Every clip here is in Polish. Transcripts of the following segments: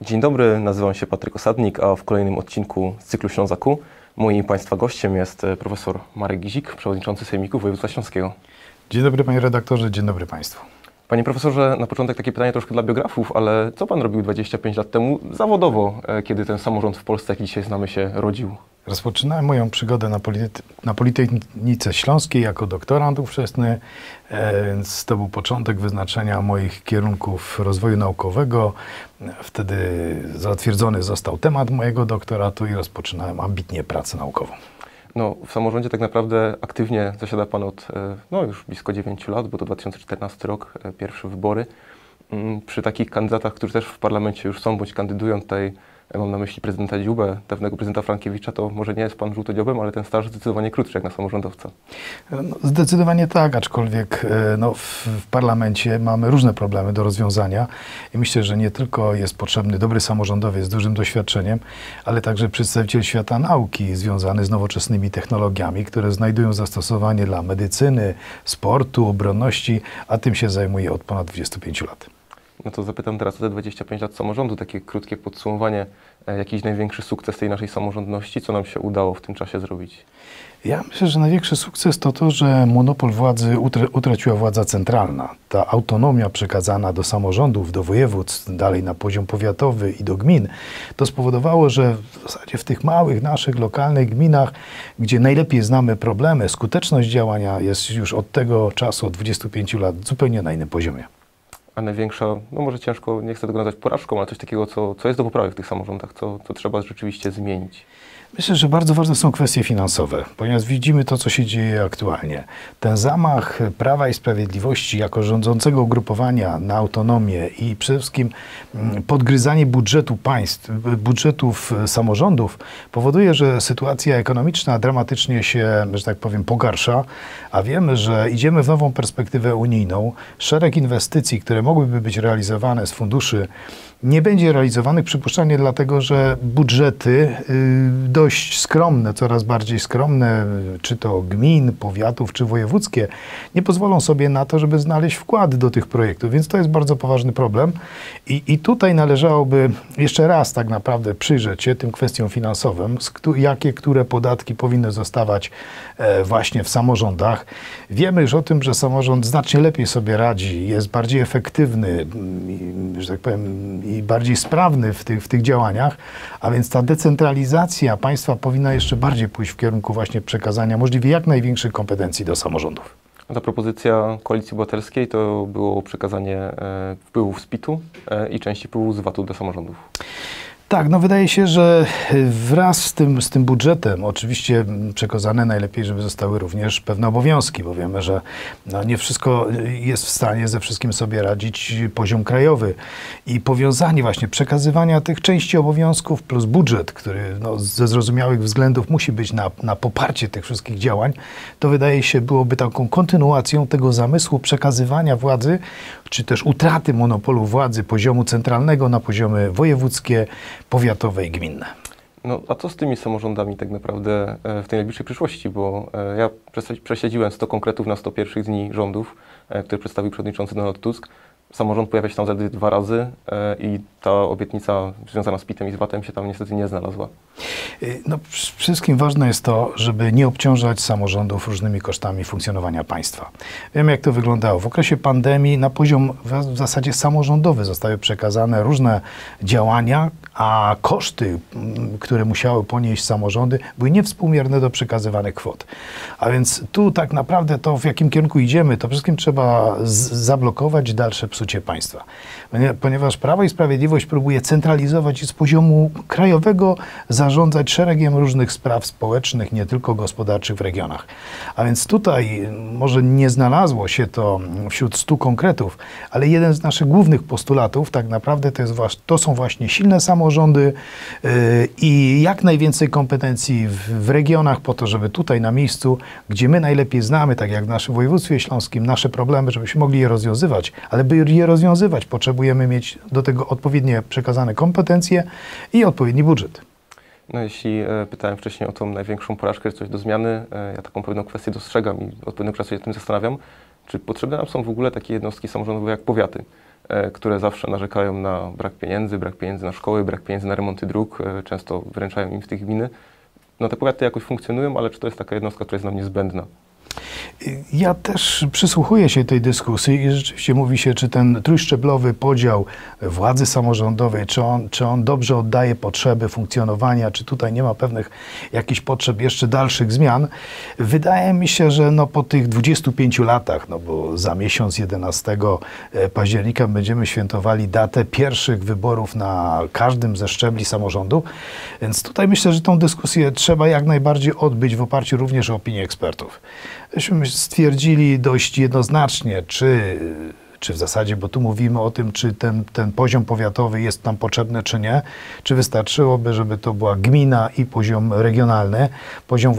Dzień dobry, nazywam się Patryk Osadnik, a w kolejnym odcinku z cyklu Ślązaku moim Państwa gościem jest profesor Marek Gzik, przewodniczący Sejmiku Województwa Śląskiego. Dzień dobry Panie redaktorze, dzień dobry Państwu. Panie profesorze, na początek takie pytanie troszkę dla biografów, ale co Pan robił 25 lat temu zawodowo, kiedy ten samorząd w Polsce, jaki dzisiaj znamy, się rodził? Rozpoczynałem moją przygodę na Politechnice Śląskiej jako doktorant ówczesny. To był początek wyznaczenia moich kierunków rozwoju naukowego. Wtedy zatwierdzony został temat mojego doktoratu i rozpoczynałem ambitnie pracę naukową. No, w samorządzie tak naprawdę aktywnie zasiada Pan od no, już blisko 9 lat, bo to 2014 rok, pierwsze wybory. Przy takich kandydatach, którzy też w parlamencie już są bądź kandydują tutaj, mam na myśli prezydenta Dziubę, dawnego prezydenta Frankiewicza, to może nie jest Pan żółtodziobem, ale ten staż zdecydowanie krótszy jak na samorządowca. No, zdecydowanie tak, aczkolwiek no, w parlamencie mamy różne problemy do rozwiązania i myślę, że nie tylko jest potrzebny dobry samorządowiec z dużym doświadczeniem, ale także przedstawiciel świata nauki związany z nowoczesnymi technologiami, które znajdują zastosowanie dla medycyny, sportu, obronności, a tym się zajmuje od ponad 25 lat. No to zapytam teraz o te 25 lat samorządu, takie krótkie podsumowanie, jakiś największy sukces tej naszej samorządności, co nam się udało w tym czasie zrobić? Ja myślę, że największy sukces to to, że monopol władzy utraciła władza centralna. Ta autonomia przekazana do samorządów, do województw, dalej na poziom powiatowy i do gmin, to spowodowało, że w zasadzie w tych małych, naszych, lokalnych gminach, gdzie najlepiej znamy problemy, skuteczność działania jest już od tego czasu, od 25 lat, zupełnie na innym poziomie. A największa, no może ciężko, nie chcę tego nazwać porażką, ale coś takiego, co jest do poprawy w tych samorządach, co trzeba rzeczywiście zmienić. Myślę, że bardzo ważne są kwestie finansowe, ponieważ widzimy to, co się dzieje aktualnie. Ten zamach Prawa i Sprawiedliwości jako rządzącego ugrupowania na autonomię i przede wszystkim podgryzanie budżetów samorządów powoduje, że sytuacja ekonomiczna dramatycznie się, że tak powiem, pogarsza, a wiemy, że idziemy w nową perspektywę unijną. Szereg inwestycji, które mogłyby być realizowane z funduszy, nie będzie realizowanych, przypuszczalnie dlatego, że budżety dość skromne, coraz bardziej skromne, czy to gmin, powiatów, czy wojewódzkie, nie pozwolą sobie na to, żeby znaleźć wkład do tych projektów, więc to jest bardzo poważny problem i tutaj należałoby jeszcze raz tak naprawdę przyjrzeć się tym kwestiom finansowym, które podatki powinny zostawać właśnie w samorządach. Wiemy już o tym, że samorząd znacznie lepiej sobie radzi, jest bardziej efektywny, że tak powiem, i bardziej sprawny w tych działaniach, a więc ta decentralizacja państwa powinna jeszcze bardziej pójść w kierunku właśnie przekazania możliwie jak największych kompetencji do samorządów. A ta propozycja Koalicji Obywatelskiej to było przekazanie wpływów z PIT-u i części wpływów z VAT-u do samorządów. Tak, no wydaje się, że wraz z tym budżetem oczywiście przekazane najlepiej, żeby zostały również pewne obowiązki, bo wiemy, że no nie wszystko jest w stanie ze wszystkim sobie radzić poziom krajowy i powiązanie właśnie przekazywania tych części obowiązków plus budżet, który no ze zrozumiałych względów musi być na poparcie tych wszystkich działań, to wydaje się byłoby taką kontynuacją tego zamysłu przekazywania władzy, czy też utraty monopolu władzy poziomu centralnego na poziomy wojewódzkie, powiatowe i gminne. No a co z tymi samorządami tak naprawdę w tej najbliższej przyszłości? Bo ja przesiedziłem 100 konkretów na 100 pierwszych dni rządów, które przedstawił przewodniczący Donald Tusk. Samorząd pojawia się tam zaledwie 2 razy i ta obietnica związana z PIT-em i z VAT-em się tam niestety nie znalazła. No, przede wszystkim ważne jest to, żeby nie obciążać samorządów różnymi kosztami funkcjonowania państwa. Wiemy, jak to wyglądało. W okresie pandemii na poziom w zasadzie samorządowy zostały przekazane różne działania, a koszty, które musiały ponieść samorządy, były niewspółmierne do przekazywanych kwot. A więc tu tak naprawdę to, w jakim kierunku idziemy, to wszystkim trzeba zablokować dalsze psucie państwa. Ponieważ Prawo i Sprawiedliwość próbuje centralizować i z poziomu krajowego zarządzać szeregiem różnych spraw społecznych, nie tylko gospodarczych w regionach. A więc tutaj może nie znalazło się to wśród 100 konkretów, ale jeden z naszych głównych postulatów tak naprawdę to są właśnie silne samorządy i jak najwięcej kompetencji w regionach po to, żeby tutaj na miejscu, gdzie my najlepiej znamy, tak jak w naszym województwie śląskim, nasze problemy, żebyśmy mogli je rozwiązywać, ale by je rozwiązywać, potrzebujemy mieć do tego odpowiednie przekazane kompetencje i odpowiedni budżet. No, jeśli pytałem wcześniej o tą największą porażkę, coś do zmiany, ja taką pewną kwestię dostrzegam i od pewnego czasu się tym zastanawiam, czy potrzebne nam są w ogóle takie jednostki samorządowe jak powiaty. które zawsze narzekają na brak pieniędzy na szkoły, brak pieniędzy na remonty dróg, często wyręczają im w tych gminy. No te powiaty jakoś funkcjonują, ale czy to jest taka jednostka, która jest nam niezbędna? Ja też przysłuchuję się tej dyskusji i rzeczywiście mówi się, czy ten trójszczeblowy podział władzy samorządowej, czy on dobrze oddaje potrzeby funkcjonowania, czy tutaj nie ma pewnych jakichś potrzeb jeszcze dalszych zmian. Wydaje mi się, że no po tych 25 latach, no bo za miesiąc 11 października będziemy świętowali datę pierwszych wyborów na każdym ze szczebli samorządu, więc tutaj myślę, że tą dyskusję trzeba jak najbardziej odbyć w oparciu również o opinię ekspertów. Myśmy stwierdzili dość jednoznacznie, czy w zasadzie, bo tu mówimy o tym, czy ten poziom powiatowy jest nam potrzebny, czy nie, czy wystarczyłoby, żeby to była gmina i poziom regionalny, poziom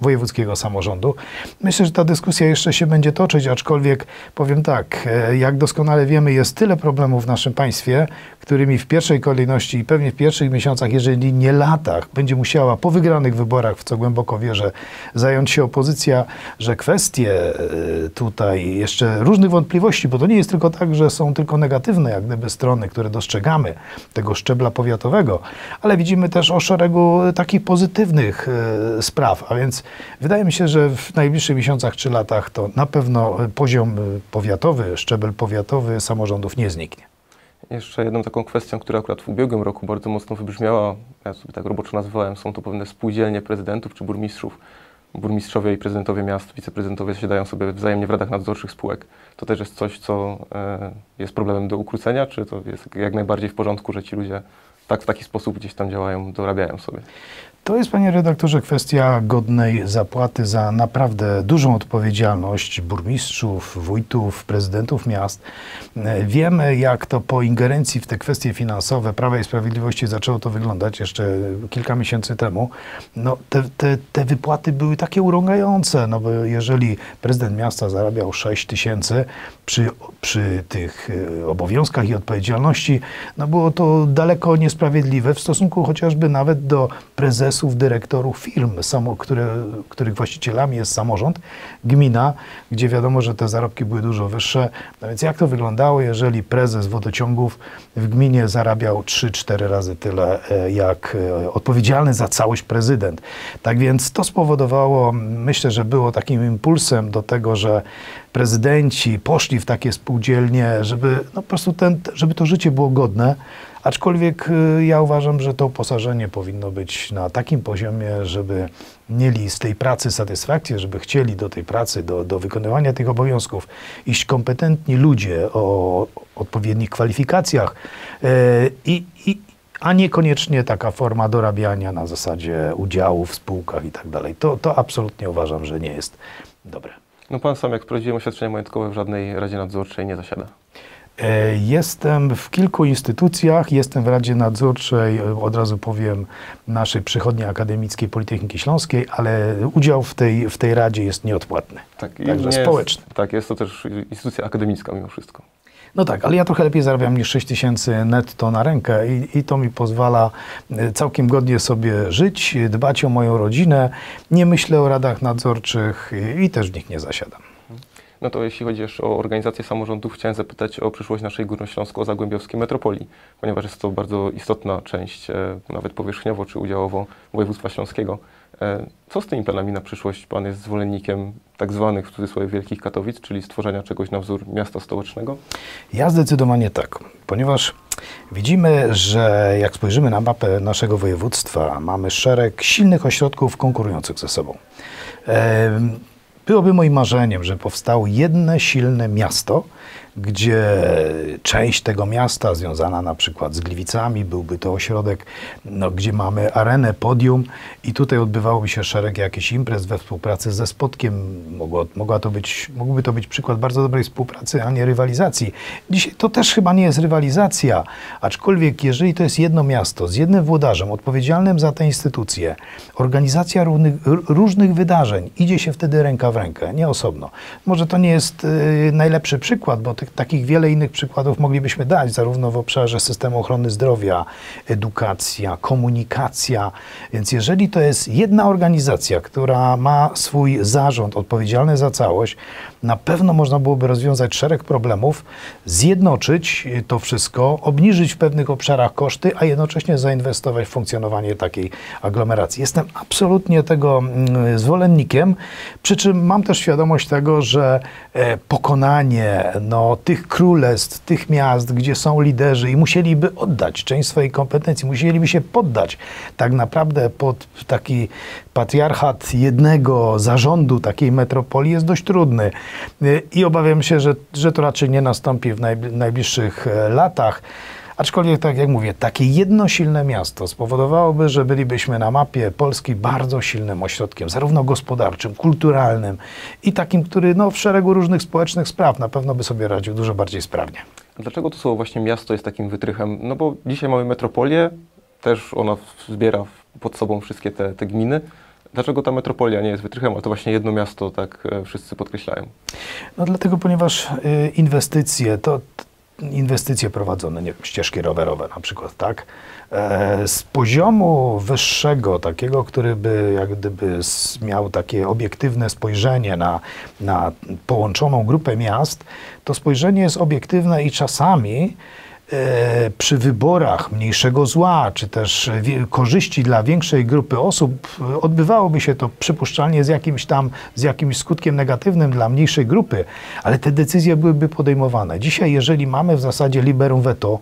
wojewódzkiego samorządu. Myślę, że ta dyskusja jeszcze się będzie toczyć, aczkolwiek powiem tak, jak doskonale wiemy, jest tyle problemów w naszym państwie, którymi w pierwszej kolejności i pewnie w pierwszych miesiącach, jeżeli nie latach, będzie musiała po wygranych wyborach, w co głęboko wierzę, zająć się opozycja, że kwestie tutaj jeszcze różnych wątpliwości, bo to nie jest tylko tak, że są tylko negatywne jak gdyby strony, które dostrzegamy tego szczebla powiatowego, ale widzimy też o szeregu takich pozytywnych spraw, a więc wydaje mi się, że w najbliższych miesiącach czy latach to na pewno poziom powiatowy, szczebel powiatowy samorządów nie zniknie. Jeszcze jedną taką kwestią, która akurat w ubiegłym roku bardzo mocno wybrzmiała, ja sobie tak roboczo nazywałem, są to pewne spółdzielnie prezydentów czy burmistrzów. Burmistrzowie i prezydentowie miast, wiceprezydentowie siadają sobie wzajemnie w radach nadzorczych spółek. To też jest coś, co jest problemem do ukrócenia, czy to jest jak najbardziej w porządku, że ci ludzie tak w taki sposób gdzieś tam działają, dorabiają sobie? To jest, panie redaktorze, kwestia godnej zapłaty za naprawdę dużą odpowiedzialność burmistrzów, wójtów, prezydentów miast. Wiemy, jak to po ingerencji w te kwestie finansowe Prawa i Sprawiedliwości zaczęło to wyglądać jeszcze kilka miesięcy temu. No, te wypłaty były takie urągające, no bo jeżeli prezydent miasta zarabiał 6 000 przy tych obowiązkach i odpowiedzialności, no było to daleko niesprawiedliwe w stosunku chociażby nawet do prezesów, dyrektorów firm, których właścicielami jest samorząd, gmina, gdzie wiadomo, że te zarobki były dużo wyższe. No więc jak to wyglądało, jeżeli prezes wodociągów w gminie zarabiał 3-4 razy tyle, jak odpowiedzialny za całość prezydent. Tak więc to spowodowało, myślę, że było takim impulsem do tego, że prezydenci poszli w takie spółdzielnie, żeby no po prostu żeby to życie było godne. Aczkolwiek ja uważam, że to uposażenie powinno być na takim poziomie, żeby mieli z tej pracy satysfakcję, żeby chcieli do tej pracy, do wykonywania tych obowiązków iść kompetentni ludzie o odpowiednich kwalifikacjach, a niekoniecznie taka forma dorabiania na zasadzie udziału w spółkach i tak dalej. To absolutnie uważam, że nie jest dobre. No pan sam, jak prowadziłem oświadczenia majątkowe, w żadnej radzie nadzorczej nie zasiada. Jestem w kilku instytucjach, jestem w Radzie Nadzorczej, od razu powiem, naszej przychodni akademickiej Politechniki Śląskiej, ale udział w tej Radzie jest nieodpłatny, tak, także społeczny. Tak, jest to też instytucja akademicka mimo wszystko. No tak, ale ja trochę lepiej zarabiam niż 6 000 netto na rękę i to mi pozwala całkiem godnie sobie żyć, dbać o moją rodzinę, nie myślę o radach nadzorczych i też w nich nie zasiadam. No to jeśli chodzi jeszcze o organizację samorządów, chciałem zapytać o przyszłość naszej Górnośląsko-Zagłębiowskiej Metropolii, ponieważ jest to bardzo istotna część, nawet powierzchniowo czy udziałowo, województwa śląskiego. Co z tymi planami na przyszłość? Pan jest zwolennikiem tak zwanych, w cudzysłowie, wielkich Katowic, czyli stworzenia czegoś na wzór miasta stołecznego? Ja zdecydowanie tak, ponieważ widzimy, że jak spojrzymy na mapę naszego województwa, mamy szereg silnych ośrodków konkurujących ze sobą. Byłoby moim marzeniem, że powstało jedno silne miasto, gdzie część tego miasta związana na przykład z Gliwicami, byłby to ośrodek, no, gdzie mamy arenę, podium i tutaj odbywałoby się szereg jakichś imprez we współpracy ze Spodkiem. Mógłby to być przykład bardzo dobrej współpracy, a nie rywalizacji. Dzisiaj to też chyba nie jest rywalizacja, aczkolwiek jeżeli to jest jedno miasto z jednym włodarzem odpowiedzialnym za tę instytucję, organizacja różnych wydarzeń, idzie się wtedy ręka w rękę, nie osobno. Może to nie jest najlepszy przykład, bo takich wiele innych przykładów moglibyśmy dać, zarówno w obszarze systemu ochrony zdrowia, edukacja, komunikacja. Więc jeżeli to jest jedna organizacja, która ma swój zarząd odpowiedzialny za całość, na pewno można byłoby rozwiązać szereg problemów, zjednoczyć to wszystko, obniżyć w pewnych obszarach koszty, a jednocześnie zainwestować w funkcjonowanie takiej aglomeracji. Jestem absolutnie tego zwolennikiem, przy czym mam też świadomość tego, że pokonanie tych królestw, tych miast, gdzie są liderzy i musieliby oddać część swojej kompetencji, musieliby się poddać tak naprawdę pod taki patriarchat jednego zarządu takiej metropolii jest dość trudny i obawiam się, że to raczej nie nastąpi w najbliższych latach. Aczkolwiek, tak jak mówię, takie jedno silne miasto spowodowałoby, że bylibyśmy na mapie Polski bardzo silnym ośrodkiem, zarówno gospodarczym, kulturalnym i takim, który w szeregu różnych społecznych spraw na pewno by sobie radził dużo bardziej sprawnie. A dlaczego to słowo właśnie miasto jest takim wytrychem? No bo dzisiaj mamy metropolię, też ona zbiera pod sobą wszystkie te gminy. Dlaczego ta metropolia nie jest wytrychem, a to właśnie jedno miasto tak wszyscy podkreślają? No dlatego, ponieważ inwestycje prowadzone, nie wiem, ścieżki rowerowe na przykład, tak? Z poziomu wyższego, takiego, który by jak gdyby miał takie obiektywne spojrzenie na połączoną grupę miast, to spojrzenie jest obiektywne i czasami przy wyborach mniejszego zła, czy też korzyści dla większej grupy osób, odbywałoby się to przypuszczalnie z jakimś skutkiem negatywnym dla mniejszej grupy, ale te decyzje byłyby podejmowane. Dzisiaj, jeżeli mamy w zasadzie liberum veto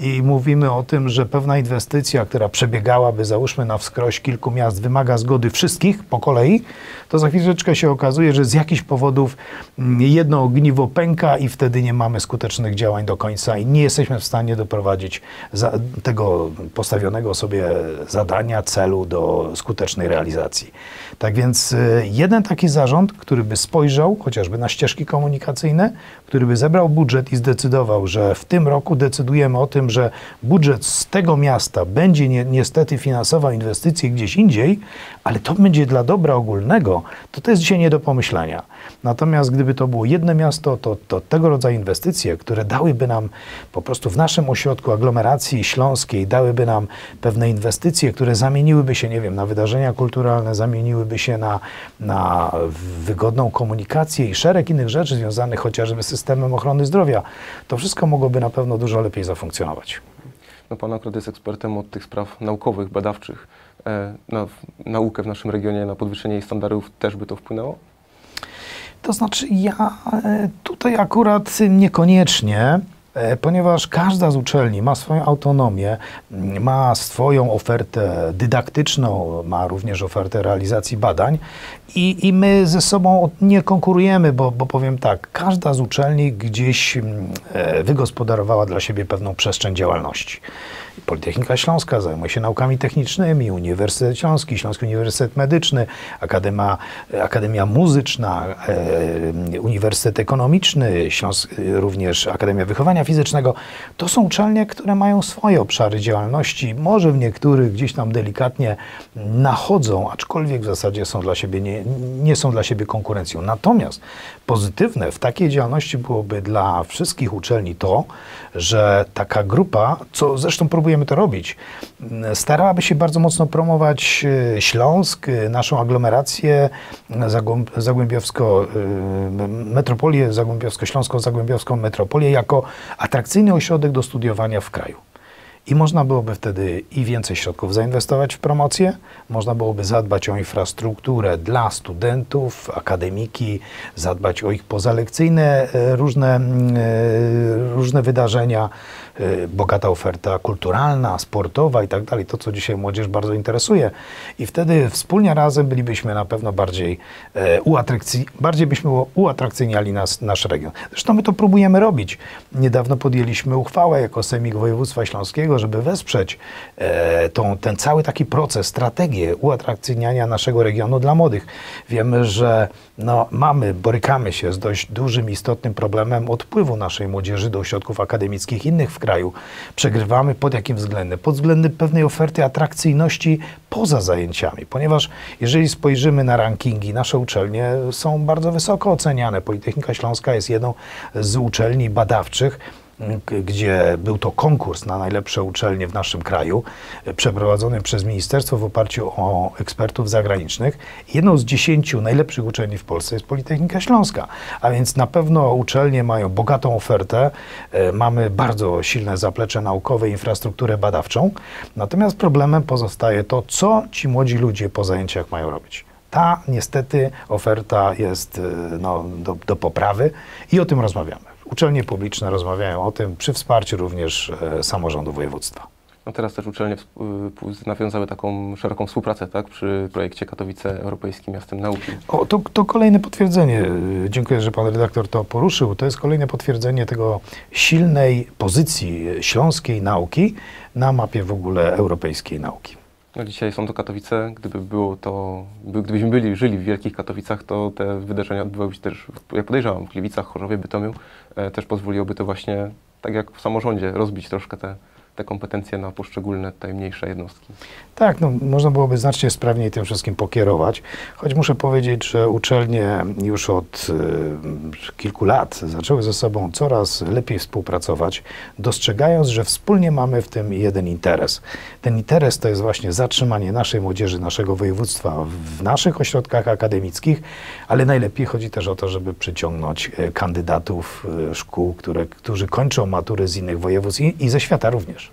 i mówimy o tym, że pewna inwestycja, która przebiegałaby, załóżmy, na wskroś kilku miast, wymaga zgody wszystkich po kolei, to za chwileczkę się okazuje, że z jakichś powodów jedno ogniwo pęka i wtedy nie mamy skutecznych działań do końca i nie jesteśmy w stanie doprowadzić tego postawionego sobie zadania, celu do skutecznej realizacji. Tak więc jeden taki zarząd, który by spojrzał chociażby na ścieżki komunikacyjne, który by zebrał budżet i zdecydował, że w tym roku decydujemy o tym, że budżet z tego miasta będzie niestety finansował inwestycje gdzieś indziej, ale to będzie dla dobra ogólnego, to jest dzisiaj nie do pomyślenia. Natomiast gdyby to było jedno miasto, to tego rodzaju inwestycje, które dałyby nam po prostu w naszym ośrodku aglomeracji śląskiej, dałyby nam pewne inwestycje, które zamieniłyby się, nie wiem, na wydarzenia kulturalne, zamieniłyby się na wygodną komunikację i szereg innych rzeczy związanych chociażby z systemem ochrony zdrowia, to wszystko mogłoby na pewno dużo lepiej zafunkcjonować. No, pan akurat jest ekspertem od tych spraw naukowych, badawczych. Na naukę w naszym regionie, na podwyższenie jej standardów też by to wpłynęło? To znaczy, ja tutaj akurat niekoniecznie, ponieważ każda z uczelni ma swoją autonomię, ma swoją ofertę dydaktyczną, ma również ofertę realizacji badań i my ze sobą nie konkurujemy, bo powiem tak, każda z uczelni gdzieś wygospodarowała dla siebie pewną przestrzeń działalności. Politechnika Śląska zajmuje się naukami technicznymi, Uniwersytet Śląski, Śląski Uniwersytet Medyczny, Akademia Muzyczna, Uniwersytet Ekonomiczny, również Akademia Wychowania Fizycznego. To są uczelnie, które mają swoje obszary działalności. Może w niektórych gdzieś tam delikatnie nachodzą, aczkolwiek w zasadzie nie są dla siebie konkurencją. Natomiast pozytywne w takiej działalności byłoby dla wszystkich uczelni to, że taka grupa, co zresztą próbujemy to robić, starałaby się bardzo mocno promować Śląsk, naszą aglomerację, metropolię Zagłębiowsko-Śląską-Zagłębiowską Metropolię jako atrakcyjny ośrodek do studiowania w kraju. I można byłoby wtedy i więcej środków zainwestować w promocję, można byłoby zadbać o infrastrukturę dla studentów, akademiki, zadbać o ich pozalekcyjne różne wydarzenia, bogata oferta kulturalna, sportowa i tak dalej, to co dzisiaj młodzież bardzo interesuje. I wtedy wspólnie razem bylibyśmy na pewno bardziej byśmy uatrakcyjniali nasz region. Zresztą my to próbujemy robić. Niedawno podjęliśmy uchwałę jako Sejmik Województwa Śląskiego, żeby wesprzeć ten cały taki proces, strategię uatrakcyjniania naszego regionu dla młodych. Wiemy, że borykamy się z dość dużym, istotnym problemem odpływu naszej młodzieży do ośrodków akademickich innych w kraju. Przegrywamy pod jakim względem? Pod względem pewnej oferty atrakcyjności poza zajęciami, ponieważ jeżeli spojrzymy na rankingi, nasze uczelnie są bardzo wysoko oceniane. Politechnika Śląska jest jedną z uczelni badawczych, gdzie był to konkurs na najlepsze uczelnie w naszym kraju, przeprowadzony przez ministerstwo w oparciu o ekspertów zagranicznych. Jedną z 10 najlepszych uczelni w Polsce jest Politechnika Śląska, a więc na pewno uczelnie mają bogatą ofertę, mamy bardzo silne zaplecze naukowe, infrastrukturę badawczą, natomiast problemem pozostaje to, co ci młodzi ludzie po zajęciach mają robić. Ta niestety oferta jest no, do poprawy i o tym rozmawiamy. Uczelnie publiczne rozmawiają o tym przy wsparciu również samorządu województwa. No teraz też uczelnie nawiązały taką szeroką współpracę, tak, przy projekcie Katowice Europejskim Miastem Nauki. O, to kolejne potwierdzenie, dziękuję, że pan redaktor to poruszył, to jest kolejne potwierdzenie tego silnej pozycji śląskiej nauki na mapie w ogóle europejskiej nauki. No dzisiaj są to Katowice, gdybyśmy żyli w wielkich Katowicach, to te wydarzenia odbywały się też, jak podejrzewam, w Gliwicach, Chorzowie, Bytomiu, też pozwoliłoby to właśnie, tak jak w samorządzie, rozbić troszkę te kompetencje na poszczególne, te mniejsze jednostki. Tak, no, można byłoby znacznie sprawniej tym wszystkim pokierować, choć muszę powiedzieć, że uczelnie już od kilku lat zaczęły ze sobą coraz lepiej współpracować, dostrzegając, że wspólnie mamy w tym jeden interes. Ten interes to jest właśnie zatrzymanie naszej młodzieży, naszego województwa w naszych ośrodkach akademickich, ale najlepiej chodzi też o to, żeby przyciągnąć kandydatów szkół, którzy kończą matury z innych województw i ze świata również.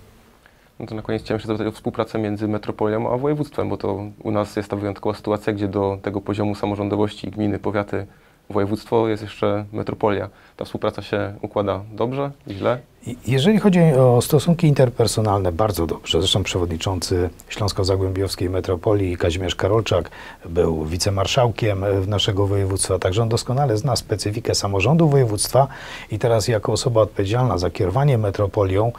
No to na koniec chciałem się zapytać o współpracę między metropolią a województwem, bo to u nas jest ta wyjątkowa sytuacja, gdzie do tego poziomu samorządowości gminy, powiaty, województwo jest jeszcze metropolia. Ta współpraca się układa dobrze, źle? Jeżeli chodzi o stosunki interpersonalne, bardzo dobrze. Zresztą przewodniczący Śląsko-Zagłębiowskiej Metropolii Kazimierz Karolczak był wicemarszałkiem naszego województwa, także on doskonale zna specyfikę samorządu województwa i teraz jako osoba odpowiedzialna za kierowanie metropolią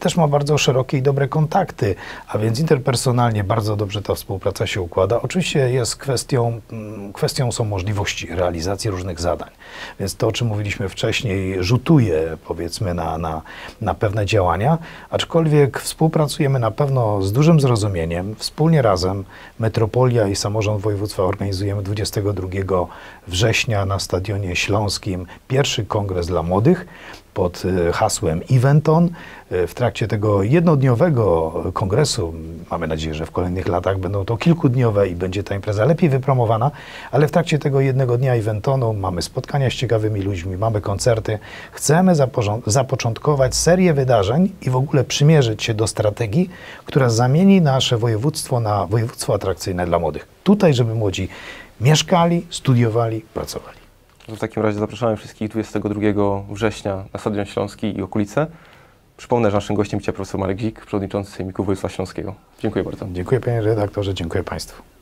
też ma bardzo szerokie i dobre kontakty, a więc interpersonalnie bardzo dobrze ta współpraca się układa. Oczywiście jest kwestią są możliwości realizacji różnych zadań, więc to, o czym mówiliśmy wcześniej, rzutuje powiedzmy na pewne działania, aczkolwiek współpracujemy na pewno z dużym zrozumieniem. Wspólnie razem metropolia i samorząd województwa organizujemy 22 września na Stadionie Śląskim pierwszy kongres dla młodych pod hasłem Eventon. W trakcie tego jednodniowego kongresu, mamy nadzieję, że w kolejnych latach będą to kilkudniowe i będzie ta impreza lepiej wypromowana, ale w trakcie tego jednego dnia Eventonu mamy spotkania z ciekawymi ludźmi, mamy koncerty. Chcemy zapoczątkować serię wydarzeń i w ogóle przymierzyć się do strategii, która zamieni nasze województwo na województwo atrakcyjne dla młodych. Tutaj, żeby młodzi mieszkali, studiowali, pracowali. W takim razie zapraszamy wszystkich 22 września na Stadion Śląski i okolice. Przypomnę, że naszym gościem był profesor Marek Gzik, przewodniczący Sejmiku Województwa Śląskiego. Dziękuję bardzo. Dziękuję panie redaktorze, dziękuję państwu.